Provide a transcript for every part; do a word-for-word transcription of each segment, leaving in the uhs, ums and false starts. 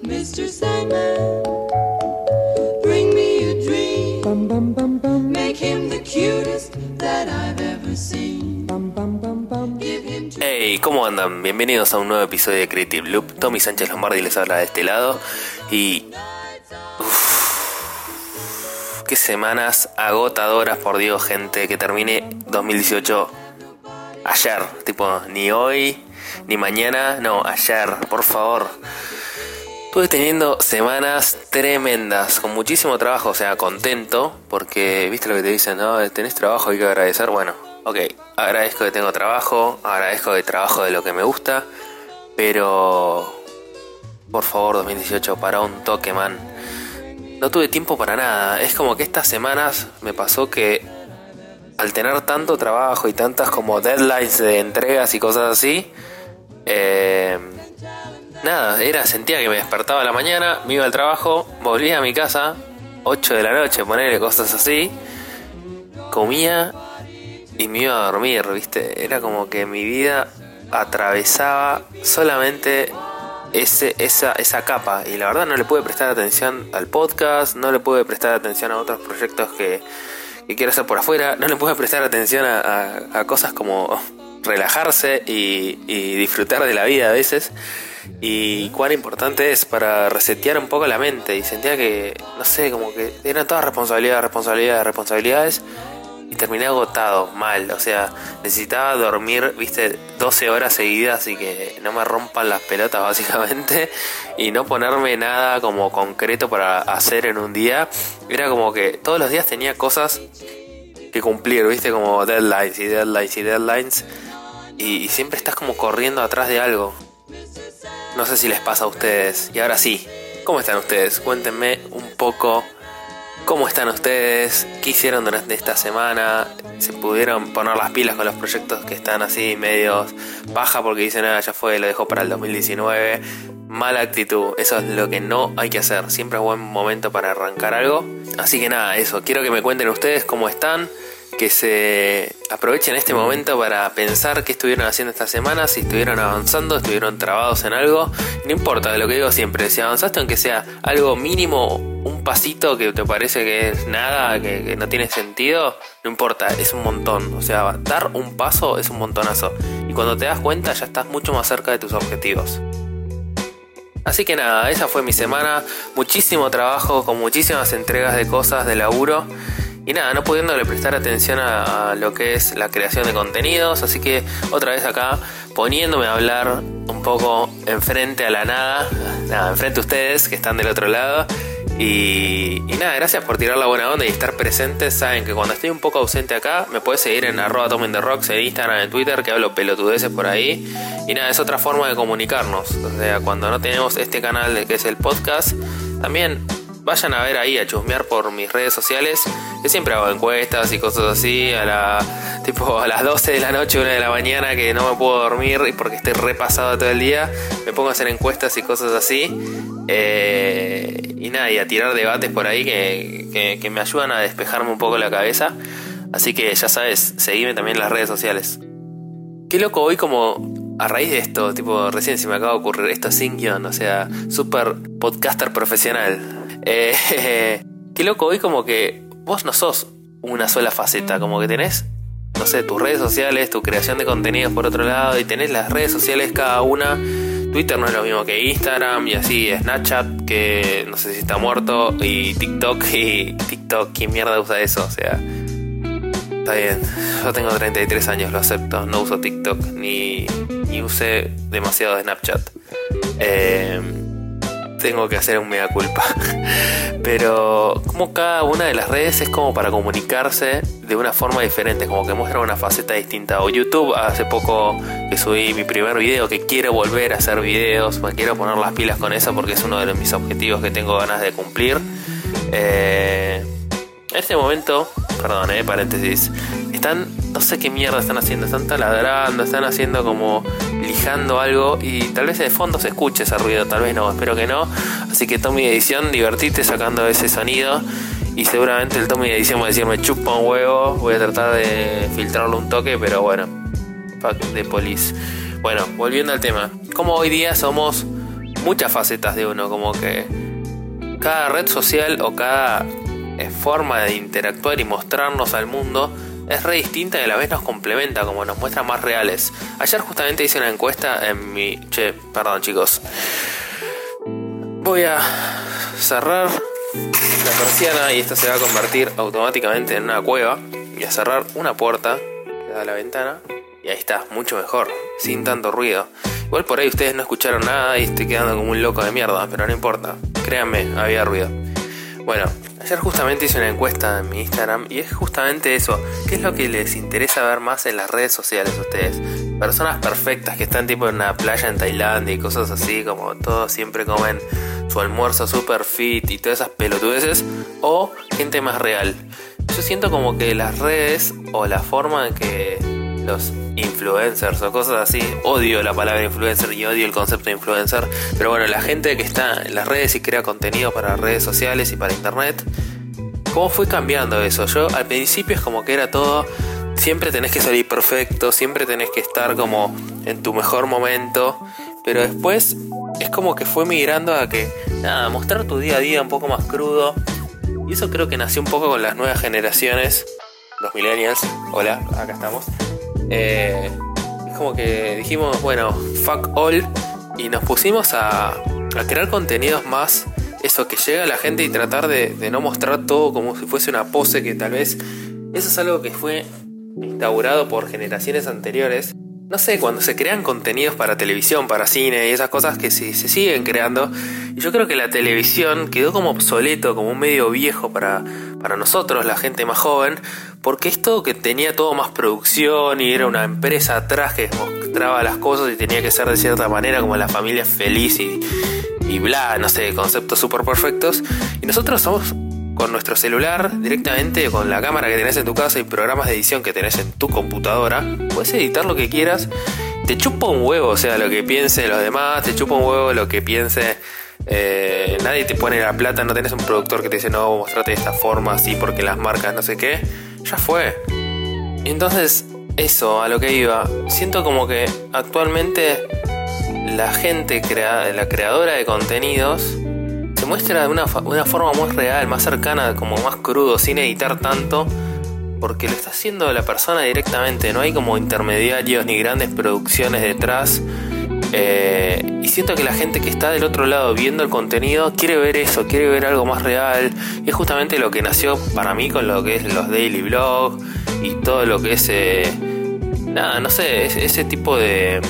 Mister Sandman, bring me a dream. Make him the cutest that I've ever seen. Hey, ¿cómo andan? Bienvenidos a un nuevo episodio de Creative Loop. Tommy Sánchez Lombardi les habla de este lado. Y... Uff, qué semanas agotadoras, por Dios, gente. Que termine dos mil dieciocho ayer. Tipo, ni hoy, ni mañana. No, ayer, por favor. Estuve teniendo semanas tremendas, con muchísimo trabajo. O sea, contento, porque viste lo que te dicen, ¿no? Tenés trabajo, hay que agradecer. Bueno, ok, agradezco que tengo trabajo, agradezco que trabajo de lo que me gusta, pero... por favor, dos mil dieciocho, para un toque, man. No tuve tiempo para nada. Es como que estas semanas me pasó que, al tener tanto trabajo y tantas como deadlines de entregas y cosas así, eh, nada, era, sentía que me despertaba a la mañana, me iba al trabajo, volvía a mi casa, ocho de la noche, ponerle cosas así, comía y me iba a dormir, ¿viste? Era como que mi vida atravesaba solamente ese, esa, esa capa, y la verdad no le pude prestar atención al podcast, no le pude prestar atención a otros proyectos que, que quiero hacer por afuera, no le pude prestar atención a, a, a cosas como relajarse y, y disfrutar de la vida a veces, y cuán importante es para resetear un poco la mente. Y sentía que, no sé, como que eran todas responsabilidades, responsabilidades, responsabilidades, y terminé agotado, mal. O sea, necesitaba dormir, viste, doce horas seguidas, así que no me rompan las pelotas básicamente, y no ponerme nada como concreto para hacer en un día. Era como que todos los días tenía cosas que cumplir, viste, como deadlines y deadlines y deadlines, y, y siempre estás como corriendo atrás de algo. No sé si les pasa a ustedes. Y ahora sí, ¿cómo están ustedes? Cuéntenme un poco cómo están ustedes, qué hicieron durante esta semana, se pudieron poner las pilas con los proyectos que están así medios baja porque dicen, ah, ya fue, lo dejo para el dos mil diecinueve. Mala actitud, eso es lo que no hay que hacer. Siempre es buen momento para arrancar algo. Así que nada, eso, quiero que me cuenten ustedes cómo están, que se aprovechen este momento para pensar qué estuvieron haciendo esta semana, si estuvieron avanzando, estuvieron trabados en algo. No importa, lo que digo siempre, si avanzaste aunque sea algo mínimo, un pasito que te parece que es nada, que, que no tiene sentido, no importa, es un montón. O sea, dar un paso es un montonazo, y cuando te das cuenta ya estás mucho más cerca de tus objetivos. Así que nada, esa fue mi semana, muchísimo trabajo, con muchísimas entregas de cosas, de laburo. Y nada, no pudiéndole prestar atención a, a lo que es la creación de contenidos. Así que otra vez acá, poniéndome a hablar un poco enfrente a la nada. Nada, enfrente a ustedes que están del otro lado. Y, y nada, gracias por tirar la buena onda y estar presentes. Saben que cuando estoy un poco ausente acá, me puedes seguir en arroba tomindherocks, en Instagram, en Twitter, que hablo pelotudeces por ahí. Y nada, es otra forma de comunicarnos. O sea, cuando no tenemos este canal de, que es el podcast, también... vayan a ver ahí, a chusmear por mis redes sociales, que siempre hago encuestas y cosas así, a la, tipo a las doce de la noche, una de la mañana, que no me puedo dormir porque estoy repasado todo el día, me pongo a hacer encuestas y cosas así, eh, y nada, y a tirar debates por ahí que, que, que me ayudan a despejarme un poco la cabeza. Así que ya sabes, seguime también en las redes sociales. Qué loco, hoy como... a raíz de esto, tipo, recién se me acaba de ocurrir esto sin guión, o sea, super podcaster profesional. Eh, qué loco, hoy como que vos no sos una sola faceta, como que tenés, no sé, tus redes sociales, tu creación de contenidos por otro lado, y tenés las redes sociales cada una. Twitter no es lo mismo que Instagram, y así, Snapchat, que no sé si está muerto, y TikTok, y TikTok, ¿quién mierda usa eso? O sea... está bien, yo tengo treinta y tres años, lo acepto, no uso TikTok, ni, ni usé demasiado de Snapchat. Eh, tengo que hacer un mea culpa. Pero como cada una de las redes es como para comunicarse de una forma diferente, como que muestra una faceta distinta. O YouTube, hace poco que subí mi primer video, que quiero volver a hacer videos, me quiero poner las pilas con eso porque es uno de los, mis objetivos que tengo ganas de cumplir. Eh, en este momento... perdón, eh, paréntesis. Están, no sé qué mierda están haciendo. Están taladrando, están haciendo como lijando algo. Y tal vez de fondo se escuche ese ruido, tal vez no, espero que no. Así que Tommy Edición, divertite sacando ese sonido. y seguramente el Tommy de edición va a decir me chupa un huevo, voy a tratar de filtrarlo un toque, pero bueno, fuck de police. Bueno, volviendo al tema, como hoy día somos muchas facetas de uno, como que cada red social o cada forma de interactuar y mostrarnos al mundo es re distinta y a la vez nos complementa, como nos muestra más reales. Ayer justamente hice una encuesta en mi... Che, perdón chicos. Voy a cerrar la persiana y esta se va a convertir automáticamente en una cueva. Y a cerrar una puerta que da a la ventana. Y ahí está, mucho mejor, sin tanto ruido. Igual por ahí ustedes no escucharon nada y estoy quedando como un loco de mierda, pero no importa. Créanme, había ruido. Bueno, ayer justamente hice una encuesta en mi Instagram y es justamente eso. ¿Qué es lo que les interesa ver más en las redes sociales a ustedes? Personas perfectas que están tipo en una playa en Tailandia y cosas así, como todos siempre comen su almuerzo super fit y todas esas pelotudeces, o gente más real. Yo siento como que las redes o la forma en que los influencers o cosas así, odio la palabra influencer y odio el concepto de influencer, pero bueno, la gente que está en las redes y crea contenido para redes sociales y para internet, ¿cómo fue cambiando eso? Yo al principio es como que era todo, siempre tenés que salir perfecto, siempre tenés que estar como en tu mejor momento, pero después es como que fue migrando a que, nada, mostrar tu día a día un poco más crudo, y eso creo que nació un poco con las nuevas generaciones, los millennials, hola, acá estamos. Eh, es como que dijimos, bueno, fuck all, y nos pusimos a, a crear contenidos más eso que llega a la gente y tratar de, de no mostrar todo como si fuese una pose, que tal vez eso es algo que fue instaurado por generaciones anteriores. No sé, cuando se crean contenidos para televisión, para cine y esas cosas que se, se siguen creando, y yo creo que la televisión quedó como obsoleto, como un medio viejo para, para nosotros, la gente más joven, porque esto que tenía todo más producción y era una empresa atrás que mostraba las cosas y tenía que ser de cierta manera, como la familia feliz y, y bla, no sé, conceptos súper perfectos, y nosotros somos... con nuestro celular, directamente con la cámara que tenés en tu casa y programas de edición que tenés en tu computadora, puedes editar lo que quieras, te chupa un huevo, o sea, lo que piensen los demás, te chupa un huevo lo que piense, eh, nadie te pone la plata, no tenés un productor que te dice, no, mostrate de esta forma, así, porque las marcas, no sé qué, ya fue. Entonces, eso, a lo que iba, siento como que actualmente la gente, crea- la creadora de contenidos, muestra de una, una forma más real, más cercana, como más crudo, sin editar tanto, porque lo está haciendo la persona directamente, no hay como intermediarios ni grandes producciones detrás, eh, y siento que la gente que está del otro lado viendo el contenido quiere ver eso, quiere ver algo más real, y es justamente lo que nació para mí con lo que es los daily vlogs y todo lo que es eh, nada, no sé, ese, ese tipo de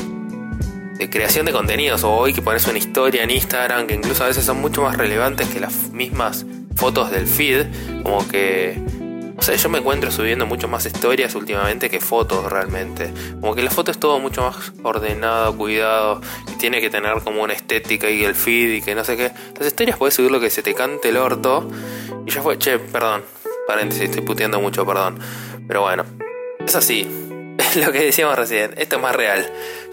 de creación de contenidos, o hoy que pones una historia en Instagram, que incluso a veces son mucho más relevantes que las mismas fotos del feed, como que, o sea, yo me encuentro subiendo mucho más historias últimamente que fotos realmente, como que la foto es todo mucho más ordenado, cuidado, y tiene que tener como una estética y el feed y que no sé qué, las historias puedes subir lo que se te cante el orto, y ya fue, che, perdón, paréntesis, estoy puteando mucho, perdón, pero bueno, es así. Es lo que decíamos recién, esto es más real,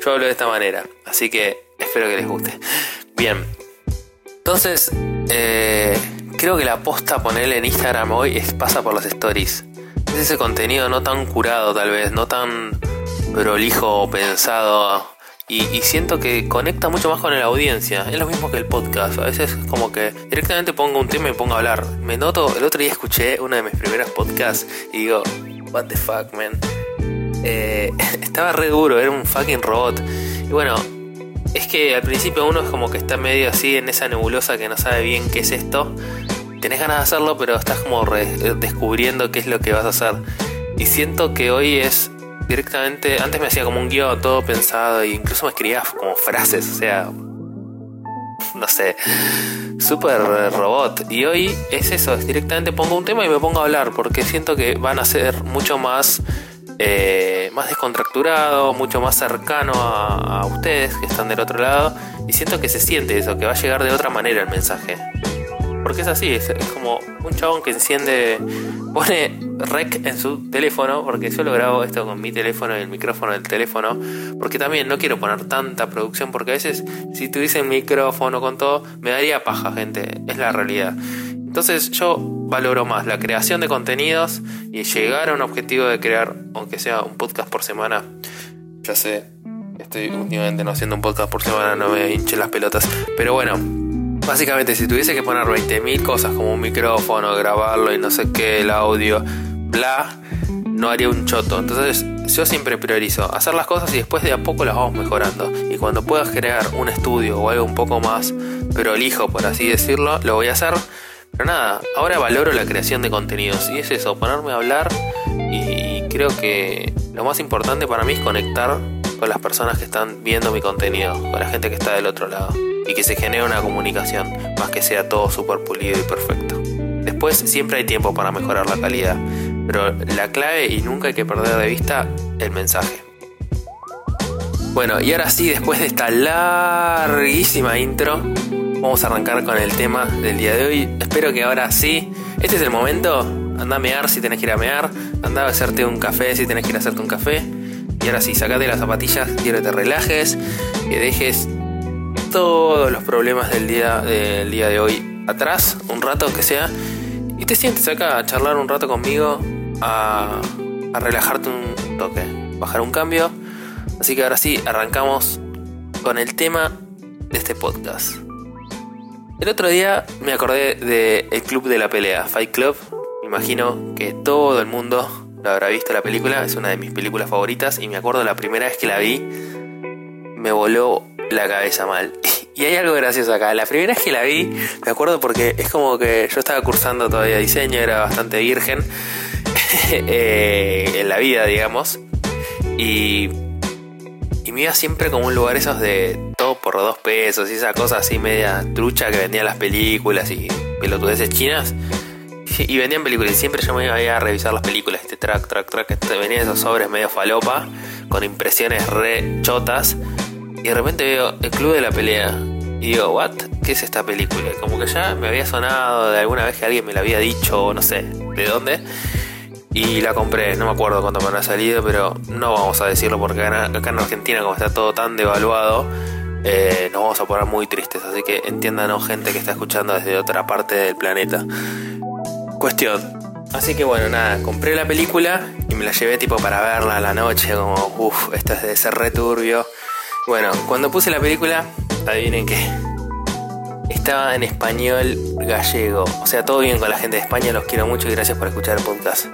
yo hablo de esta manera, así que espero que les guste. Bien, entonces eh, creo que la posta a ponerle en Instagram hoy es, pasa por las stories, es ese contenido no tan curado tal vez, no tan prolijo o pensado, y, y siento que conecta mucho más con la audiencia, es lo mismo que el podcast, a veces es como que directamente pongo un tema y me pongo a hablar, me noto, el otro día escuché uno de mis primeros podcasts y digo, what the fuck man. Eh, estaba re duro, era un fucking robot. Y bueno, es que al principio uno es como que está medio así en esa nebulosa que no sabe bien qué es esto. Tenés ganas de hacerlo, pero estás como re- descubriendo qué es lo que vas a hacer. Y siento que hoy es directamente... Antes me hacía como un guión todo pensado e incluso me escribía como frases, o sea... No sé, super robot. Y hoy es eso, es directamente pongo un tema y me pongo a hablar, porque siento que van a ser mucho más... Eh, más descontracturado, mucho más cercano a, a ustedes que están del otro lado, y siento que se siente eso, que va a llegar de otra manera el mensaje, porque es así, es, es como un chabón que enciende, pone rec en su teléfono, porque yo lo grabo esto con mi teléfono y el micrófono del teléfono, porque también no quiero poner tanta producción, porque a veces si tuviese el micrófono con todo me daría paja, gente, es la realidad. Entonces yo valoro más la creación de contenidos y llegar a un objetivo de crear, aunque sea un podcast por semana. Ya sé, estoy últimamente no haciendo un podcast por semana, no me hinchen las pelotas. Pero bueno, básicamente si tuviese que poner veinte mil cosas como un micrófono, grabarlo y no sé qué, el audio, bla, no haría un choto. Entonces yo siempre priorizo hacer las cosas y después de a poco las vamos mejorando. Y cuando puedas crear un estudio o algo un poco más prolijo, por así decirlo, lo voy a hacer. Pero nada, ahora valoro la creación de contenidos. Y es eso, ponerme a hablar. Y creo que lo más importante para mí es conectar con las personas que están viendo mi contenido, con la gente que está del otro lado, y que se genere una comunicación, más que sea todo súper pulido y perfecto. Después siempre hay tiempo para mejorar la calidad, pero la clave, y nunca hay que perder de vista, el mensaje. Bueno, y ahora sí, después de esta larguísima intro, vamos a arrancar con el tema del día de hoy. Espero que ahora sí, este es el momento. Anda a mear si tenés que ir a mear, anda a hacerte un café si tenés que ir a hacerte un café. Y ahora sí, sacate las zapatillas, quiero que te relajes, que dejes todos los problemas del día, del día de hoy atrás, un rato que sea, y te sientes acá a charlar un rato conmigo, a, a relajarte un toque, bajar un cambio. Así que ahora sí, arrancamos con el tema de este podcast. El otro día me acordé del Club de la Pelea, Fight Club. Imagino que todo el mundo lo habrá visto la película, es una de mis películas favoritas, y me acuerdo la primera vez que la vi, me voló la cabeza mal. Y hay algo gracioso acá. La primera vez que la vi, me acuerdo porque es como que yo estaba cursando todavía diseño, era bastante virgen eh, en la vida, digamos. Y, y me iba siempre como un lugar esos de todo por dos pesos y esa cosa así media trucha que vendían las películas y pelotudeces chinas. Y vendían películas, y siempre yo me iba a revisar las películas, este track, track, track, este, venían esos sobres medio falopa, con impresiones re chotas, y de repente veo El Club de la Pelea, y digo, ¿what? ¿Qué es esta película? Como que ya me había sonado de alguna vez que alguien me la había dicho, no sé, de dónde, y la compré, no me acuerdo cuánto me habrá salido, pero no vamos a decirlo porque acá en Argentina, como está todo tan devaluado, eh, nos vamos a poner muy tristes, así que entiéndanos, gente que está escuchando desde otra parte del planeta. Cuestión. Así que bueno, nada, compré la película y me la llevé tipo para verla a la noche, como, uff, esto es de ser re turbio. Bueno, cuando puse la película, adivinen qué, estaba en español gallego. O sea, todo bien con la gente de España, los quiero mucho y gracias por escuchar el podcast.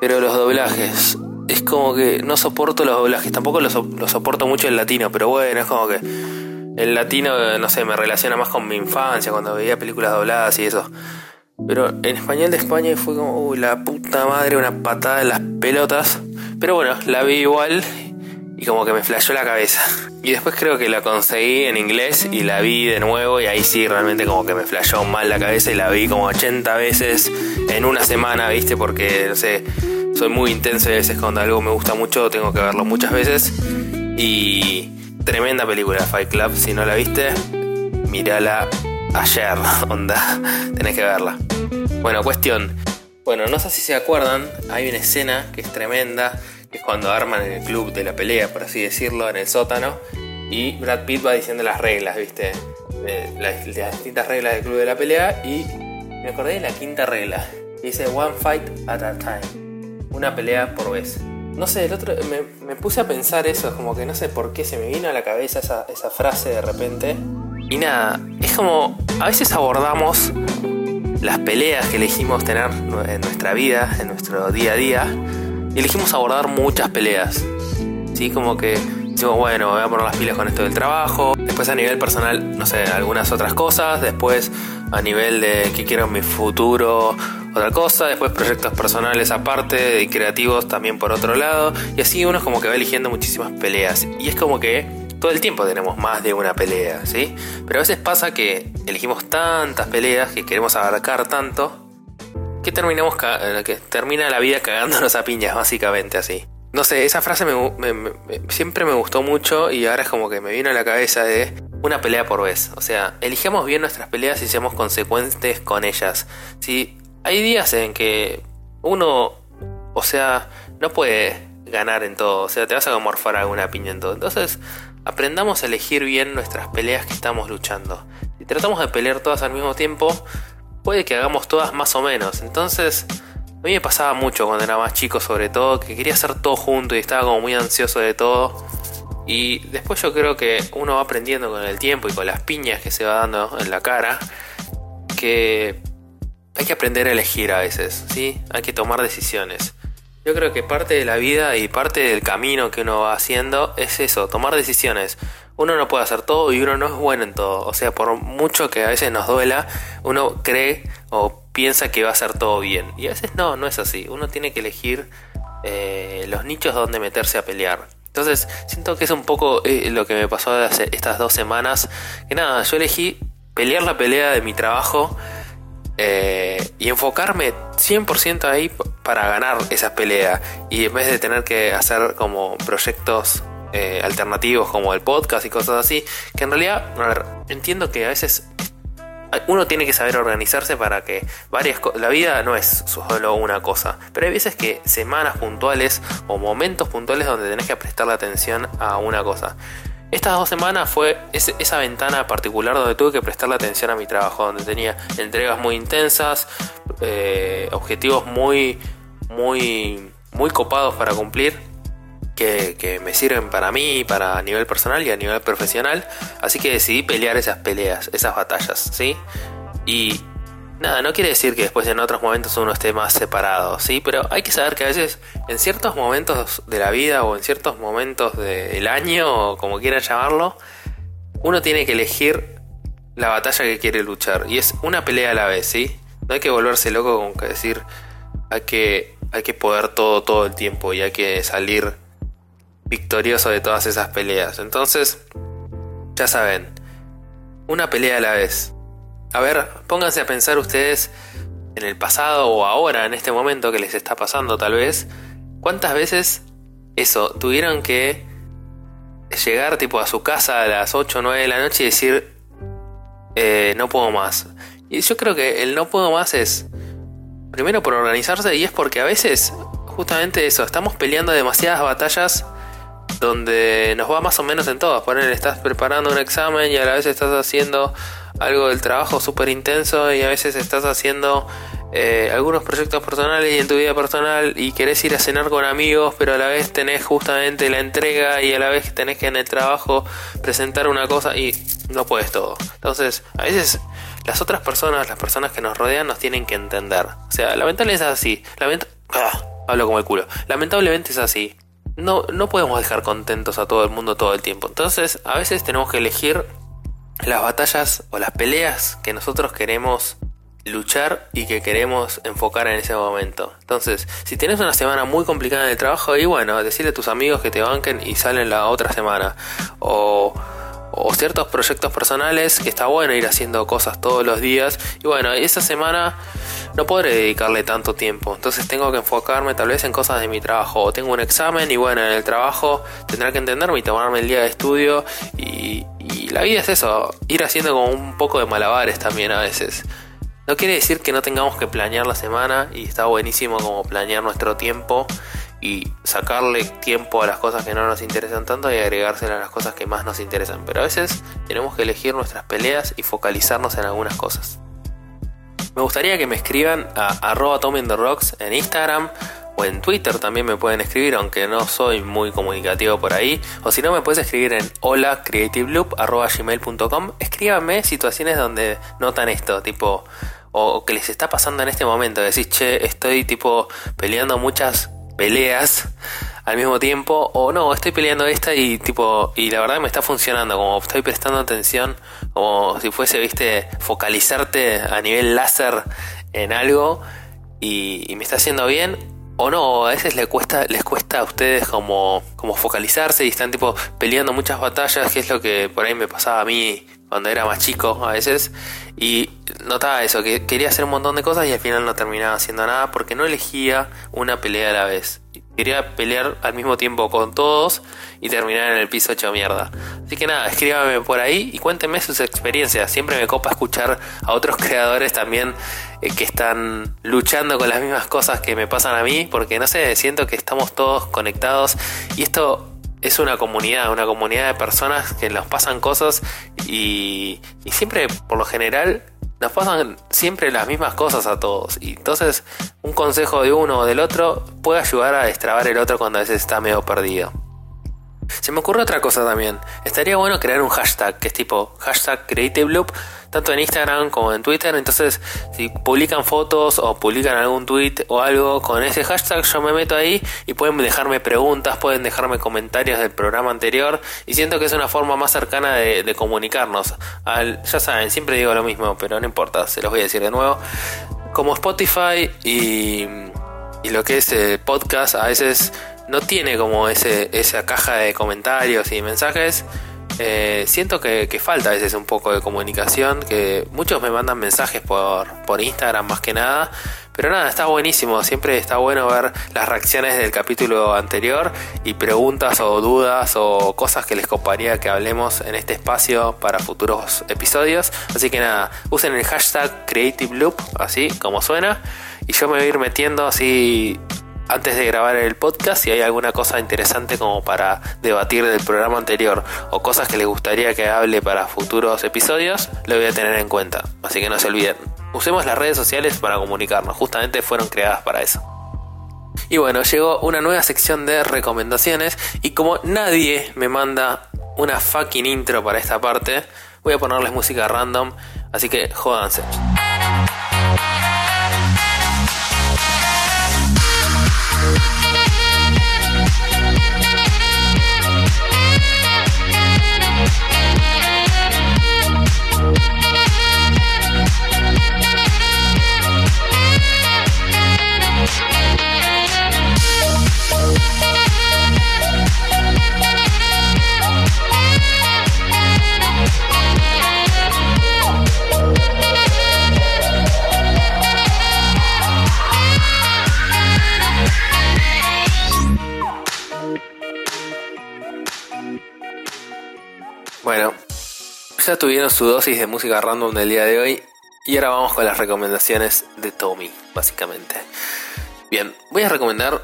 Pero los doblajes, es como que no soporto los doblajes, tampoco los, so- los soporto mucho el latino, pero bueno, es como que el latino, no sé, me relaciona más con mi infancia, cuando veía películas dobladas y eso. Pero en español de España fue como, uy, la puta madre, una patada en las pelotas. Pero bueno, la vi igual y como que me flasheó la cabeza. Y después creo que la conseguí en inglés y la vi de nuevo. Y ahí sí, realmente como que me flasheó mal la cabeza y la vi como ochenta veces en una semana, ¿viste? Porque, no sé, soy muy intenso a veces cuando algo me gusta mucho, tengo que verlo muchas veces. Y tremenda película, Fight Club. Si no la viste, mírala. Ayer, onda, tenés que verla. Bueno, cuestión. Bueno, no sé si se acuerdan, hay una escena que es tremenda, que es cuando arman el Club de la Pelea, por así decirlo, en el sótano, y Brad Pitt va diciendo las reglas, viste, eh, las, las distintas reglas del Club de la Pelea. Y me acordé de la quinta regla, que dice one fight at a time, una pelea por vez. No sé, el otro, me, me puse a pensar eso, como que no sé por qué se me vino a la cabeza esa, esa frase de repente. Y nada, es como, a veces abordamos las peleas que elegimos tener en nuestra vida, en nuestro día a día, y elegimos abordar muchas peleas, ¿sí? Como que decimos, bueno, voy a poner las pilas con esto del trabajo, después a nivel personal, no sé, algunas otras cosas, después a nivel de qué quiero en mi futuro, otra cosa, después proyectos personales aparte, y creativos también por otro lado, y así uno como que va eligiendo muchísimas peleas, y es como que todo el tiempo tenemos más de una pelea, ¿sí? Pero a veces pasa que elegimos tantas peleas, que queremos abarcar tanto, que terminamos ca- que termina la vida cagándonos a piñas, básicamente así. No sé, esa frase me, me, me, siempre me gustó mucho y ahora es como que me vino a la cabeza de una pelea por vez. O sea, elijamos bien nuestras peleas y seamos consecuentes con ellas, ¿sí? Hay días en que uno, o sea, no puede ganar en todo, o sea, te vas a morfar alguna piña en todo. Entonces, aprendamos a elegir bien nuestras peleas que estamos luchando. Si tratamos de pelear todas al mismo tiempo, puede que hagamos todas más o menos. Entonces, a mí me pasaba mucho cuando era más chico, sobre todo, que quería hacer todo junto y estaba como muy ansioso de todo. Y después yo creo que uno va aprendiendo con el tiempo y con las piñas que se va dando en la cara, que hay que aprender a elegir a veces, ¿sí? Hay que tomar decisiones. Yo creo que parte de la vida y parte del camino que uno va haciendo es eso, tomar decisiones. Uno no puede hacer todo y uno no es bueno en todo. O sea, por mucho que a veces nos duela, uno cree o piensa que va a hacer todo bien. Y a veces no, no es así. Uno tiene que elegir eh, los nichos donde meterse a pelear. Entonces, siento que es un poco eh, lo que me pasó hace estas dos semanas. Que nada, yo elegí pelear la pelea de mi trabajo. Eh, y enfocarme cien por ciento ahí para ganar esa pelea, y en vez de tener que hacer como proyectos eh, alternativos como el podcast y cosas así, que en realidad, a ver, entiendo que a veces uno tiene que saber organizarse para que varias co- la vida no es solo una cosa, pero hay veces que semanas puntuales o momentos puntuales donde tenés que prestarle atención a una cosa. Estas dos semanas fue esa ventana particular donde tuve que prestarle atención a mi trabajo, donde tenía entregas muy intensas, eh, objetivos muy, muy, muy copados para cumplir, que, que me sirven para mí, para a nivel personal y a nivel profesional. Así que decidí pelear esas peleas, esas batallas, ¿sí? Y nada, no quiere decir que después en otros momentos uno esté más separado, ¿sí? Pero hay que saber que a veces en ciertos momentos de la vida o en ciertos momentos del año, o como quieran llamarlo, uno tiene que elegir la batalla que quiere luchar. Y es una pelea a la vez, ¿sí? No hay que volverse loco con que decir hay que, hay que poder todo, todo el tiempo y hay que salir victorioso de todas esas peleas. Entonces, ya saben, una pelea a la vez. A ver, pónganse a pensar ustedes en el pasado o ahora, en este momento que les está pasando tal vez. ¿Cuántas veces eso, tuvieron que llegar tipo a su casa a las ocho o nueve de la noche y decir eh, no puedo más? Y yo creo que el no puedo más es primero por organizarse, y es porque a veces justamente eso, estamos peleando demasiadas batallas donde nos va más o menos en todas. Por ejemplo, estás preparando un examen y a la vez estás haciendo algo del trabajo súper intenso, y a veces estás haciendo eh, algunos proyectos personales y en tu vida personal, y querés ir a cenar con amigos, pero a la vez tenés justamente la entrega, y a la vez tenés que en el trabajo presentar una cosa y no puedes todo. Entonces, a veces las otras personas, las personas que nos rodean, nos tienen que entender. O sea, lamentablemente es así. Lamenta- ¡Ah! Hablo como el culo. Lamentablemente es así. No, no podemos dejar contentos a todo el mundo todo el tiempo. Entonces, a veces tenemos que elegir las batallas o las peleas que nosotros queremos luchar y que queremos enfocar en ese momento. Entonces, si tenés una semana muy complicada en el trabajo, y bueno, decirle a tus amigos que te banquen y salen la otra semana. O, o ciertos proyectos personales que está bueno ir haciendo cosas todos los días. Y bueno, esa semana no podré dedicarle tanto tiempo. Entonces tengo que enfocarme tal vez en cosas de mi trabajo. O tengo un examen y bueno, en el trabajo tendré que entenderme y tomarme el día de estudio. Y... Y la vida es eso, ir haciendo como un poco de malabares también a veces. No quiere decir que no tengamos que planear la semana, y está buenísimo como planear nuestro tiempo y sacarle tiempo a las cosas que no nos interesan tanto y agregárselas a las cosas que más nos interesan. Pero a veces tenemos que elegir nuestras peleas y focalizarnos en algunas cosas. Me gustaría que me escriban a arroba tommyandtherocks en Instagram. O en Twitter también me pueden escribir, aunque no soy muy comunicativo por ahí. O si no, me puedes escribir en hola creative loop arroba gmail punto com. Escríbanme situaciones donde notan esto, tipo, o que les está pasando en este momento. Decís, che, estoy tipo peleando muchas peleas al mismo tiempo, o no, estoy peleando esta y tipo, y la verdad me está funcionando, como estoy prestando atención, como si fuese, viste, focalizarte a nivel láser en algo y, y me está haciendo bien. O no, a veces les cuesta, les cuesta a ustedes como, como focalizarse, y están tipo peleando muchas batallas, que es lo que por ahí me pasaba a mí cuando era más chico a veces. Y notaba eso, que quería hacer un montón de cosas y al final no terminaba haciendo nada porque no elegía una pelea a la vez. Quería pelear al mismo tiempo con todos y terminar en el piso hecho mierda. Así que nada, escríbanme por ahí y cuéntenme sus experiencias. Siempre me copa escuchar a otros creadores también que están luchando con las mismas cosas que me pasan a mí, porque no sé, siento que estamos todos conectados y esto es una comunidad, una comunidad de personas que nos pasan cosas y, y siempre por lo general nos pasan siempre las mismas cosas a todos. Y entonces un consejo de uno o del otro puede ayudar a destrabar el otro cuando a veces está medio perdido. Se me ocurre otra cosa también. Estaría bueno crear un hashtag que es tipo hashtag Creative Loop, tanto en Instagram como en Twitter. Entonces, si publican fotos o publican algún tweet o algo con ese hashtag, yo me meto ahí y pueden dejarme preguntas, pueden dejarme comentarios del programa anterior. Y siento que es una forma más cercana de, de comunicarnos. Al, ya saben, siempre digo lo mismo, pero no importa, se los voy a decir de nuevo. Como Spotify y, y lo que es eh, podcast, a veces no tiene como ese, esa caja de comentarios y mensajes. Eh, siento que, que falta a veces un poco de comunicación, que muchos me mandan mensajes por, por Instagram más que nada, pero nada, está buenísimo, siempre está bueno ver las reacciones del capítulo anterior y preguntas o dudas o cosas que les coparía que hablemos en este espacio para futuros episodios, así que nada, usen el hashtag Creative Loop, así como suena, y yo me voy a ir metiendo así antes de grabar el podcast, si hay alguna cosa interesante como para debatir del programa anterior o cosas que les gustaría que hable para futuros episodios, lo voy a tener en cuenta. Así que no se olviden. Usemos las redes sociales para comunicarnos, justamente fueron creadas para eso. Y bueno, llegó una nueva sección de recomendaciones y como nadie me manda una fucking intro para esta parte, voy a ponerles música random, así que jódanse. Bueno, ya tuvieron su dosis de música random del día de hoy y ahora vamos con las recomendaciones de Tommy, básicamente. Bien, voy a recomendar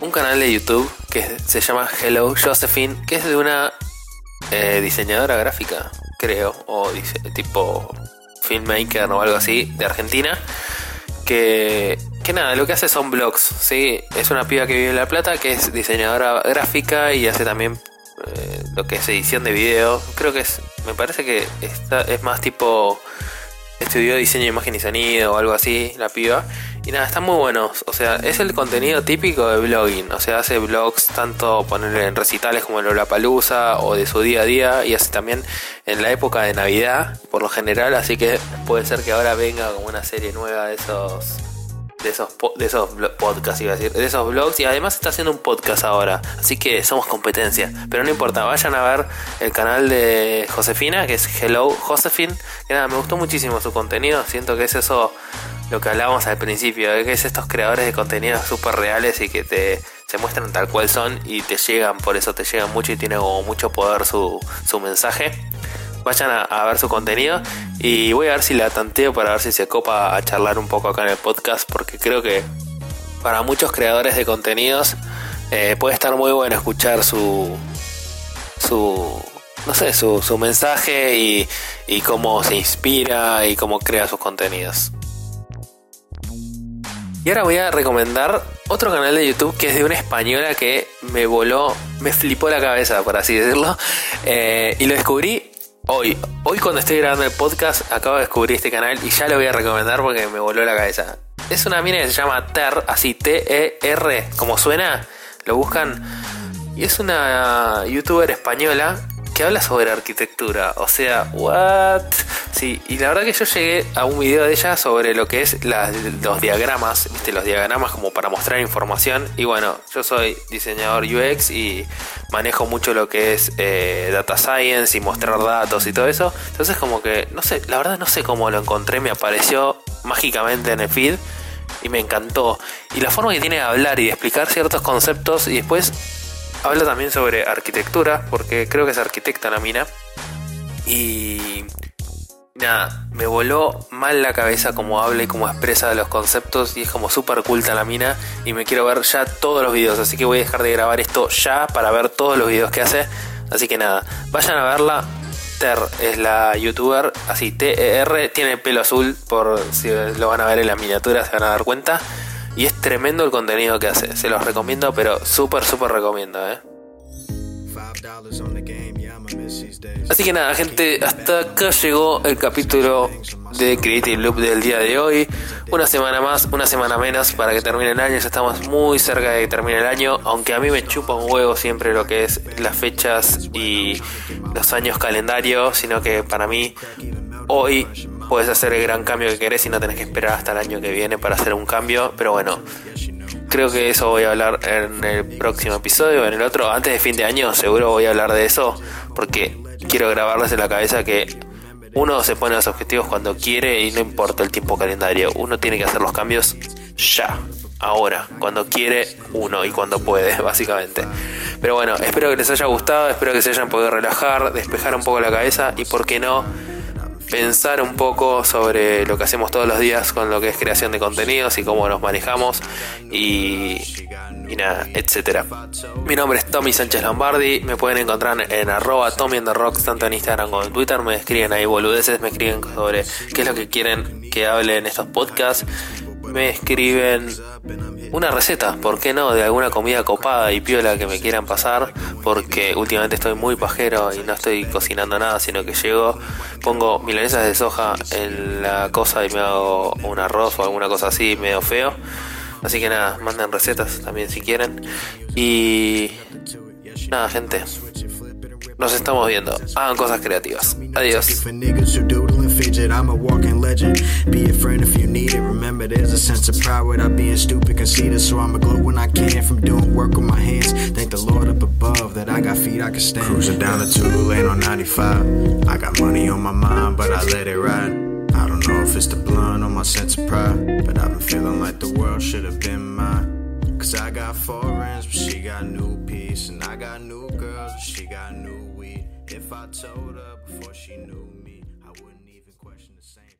un canal de YouTube que se llama Hello Josephine, que es de una eh, diseñadora gráfica, creo, o dice, tipo filmmaker o algo así, de Argentina, que... que nada, lo que hace son vlogs, ¿sí? Es una piba que vive en La Plata, que es diseñadora gráfica y hace también... Eh, lo que es edición de video, creo que es, me parece que esta es más tipo estudió diseño de imagen y sonido o algo así la piba, y nada, están muy buenos, o sea, es el contenido típico de blogging, o sea, hace vlogs tanto ponerle en recitales como en Lollapalooza o de su día a día, y hace también en la época de Navidad por lo general, así que puede ser que ahora venga como una serie nueva de esos de esos po- de esos blo- podcasts iba a decir, de esos blogs, y además está haciendo un podcast ahora, así que somos competencia, pero no importa, vayan a ver el canal de Josefina, que es Hello Josephine, que nada, me gustó muchísimo su contenido, siento que es eso lo que hablábamos al principio, que es estos creadores de contenidos súper reales y que te se muestran tal cual son y te llegan, por eso te llegan mucho y tiene como mucho poder su, su mensaje. Vayan a, a ver su contenido y voy a ver si la tanteo para ver si se copa a charlar un poco acá en el podcast, porque creo que para muchos creadores de contenidos eh, puede estar muy bueno escuchar su su no sé su, su mensaje y, y cómo se inspira y cómo crea sus contenidos. Y ahora voy a recomendar otro canal de YouTube que es de una española que me voló, me flipó la cabeza, por así decirlo, eh, y lo descubrí Hoy, hoy cuando estoy grabando el podcast acabo de descubrir este canal y ya lo voy a recomendar porque me voló la cabeza. Es una mina que se llama Ter, así T E R, como suena, lo buscan. Y es una youtuber española que habla sobre arquitectura, o sea, what? Sí, y la verdad que yo llegué a un video de ella sobre lo que es la, los diagramas, ¿viste? Los diagramas como para mostrar información. Y bueno, yo soy diseñador U X y manejo mucho lo que es eh, data science y mostrar datos y todo eso. Entonces como que, no sé, la verdad no sé cómo lo encontré, me apareció mágicamente en el feed y me encantó. Y la forma que tiene de hablar y de explicar ciertos conceptos y después... Habla también sobre arquitectura, porque creo que es arquitecta la mina. Y nada, me voló mal la cabeza cómo habla y cómo expresa los conceptos. Y es como súper culta la mina. Y me quiero ver ya todos los videos. Así que voy a dejar de grabar esto ya para ver todos los videos que hace. Así que nada, vayan a verla. Ter es la youtuber, así T E R, tiene pelo azul, por si lo van a ver en las miniaturas se van a dar cuenta. Y es tremendo el contenido que hace, se los recomiendo, pero súper, súper recomiendo, ¿eh? Así que nada, gente, hasta acá llegó el capítulo de Creative Loop del día de hoy. Una semana más, una semana menos para que termine el año. Ya estamos muy cerca de que termine el año, aunque a mí me chupa un huevo siempre lo que es las fechas y los años calendario, sino que para mí hoy podés hacer el gran cambio que querés y no tenés que esperar hasta el año que viene para hacer un cambio. Pero bueno, creo que eso voy a hablar en el próximo episodio, en el otro, antes de fin de año seguro voy a hablar de eso, porque quiero grabarles en la cabeza que uno se pone los objetivos cuando quiere y no importa el tiempo calendario, uno tiene que hacer los cambios ya, ahora, cuando quiere uno y cuando puede, básicamente. Pero bueno, espero que les haya gustado, espero que se hayan podido relajar, despejar un poco la cabeza y por qué no pensar un poco sobre lo que hacemos todos los días con lo que es creación de contenidos y cómo nos manejamos y, y nada, etcétera. Mi nombre es Tommy Sánchez Lombardi, me pueden encontrar en arroba Tommy and the Rocks, tanto en Instagram como en Twitter, me escriben ahí boludeces, me escriben sobre qué es lo que quieren que hable en estos podcasts, me escriben una receta, ¿por qué no?, de alguna comida copada y piola que me quieran pasar, porque últimamente estoy muy pajero y no estoy cocinando nada, sino que llego, pongo milanesas de soja en la cosa y me hago un arroz o alguna cosa así medio feo. Así que nada, manden recetas también si quieren. Y nada, gente, nos estamos viendo. Hagan cosas creativas. Adiós. I'm a walking legend. Be a friend if you need it. Remember, there's a sense of pride without being stupid, conceited. So I'ma glow when I can from doing work with my hands. Thank the Lord up above that I got feet I can stand. Cruising down the two lane on ninety-five. I got money on my mind, but I let it ride. I don't know if it's the blunt or my sense of pride, but I've been feeling like the world should have been mine. Cause I got foreigns, but she got new peace, and I got new girls, but she got new weed. If I told her before she knew me, I wouldn't even question the same.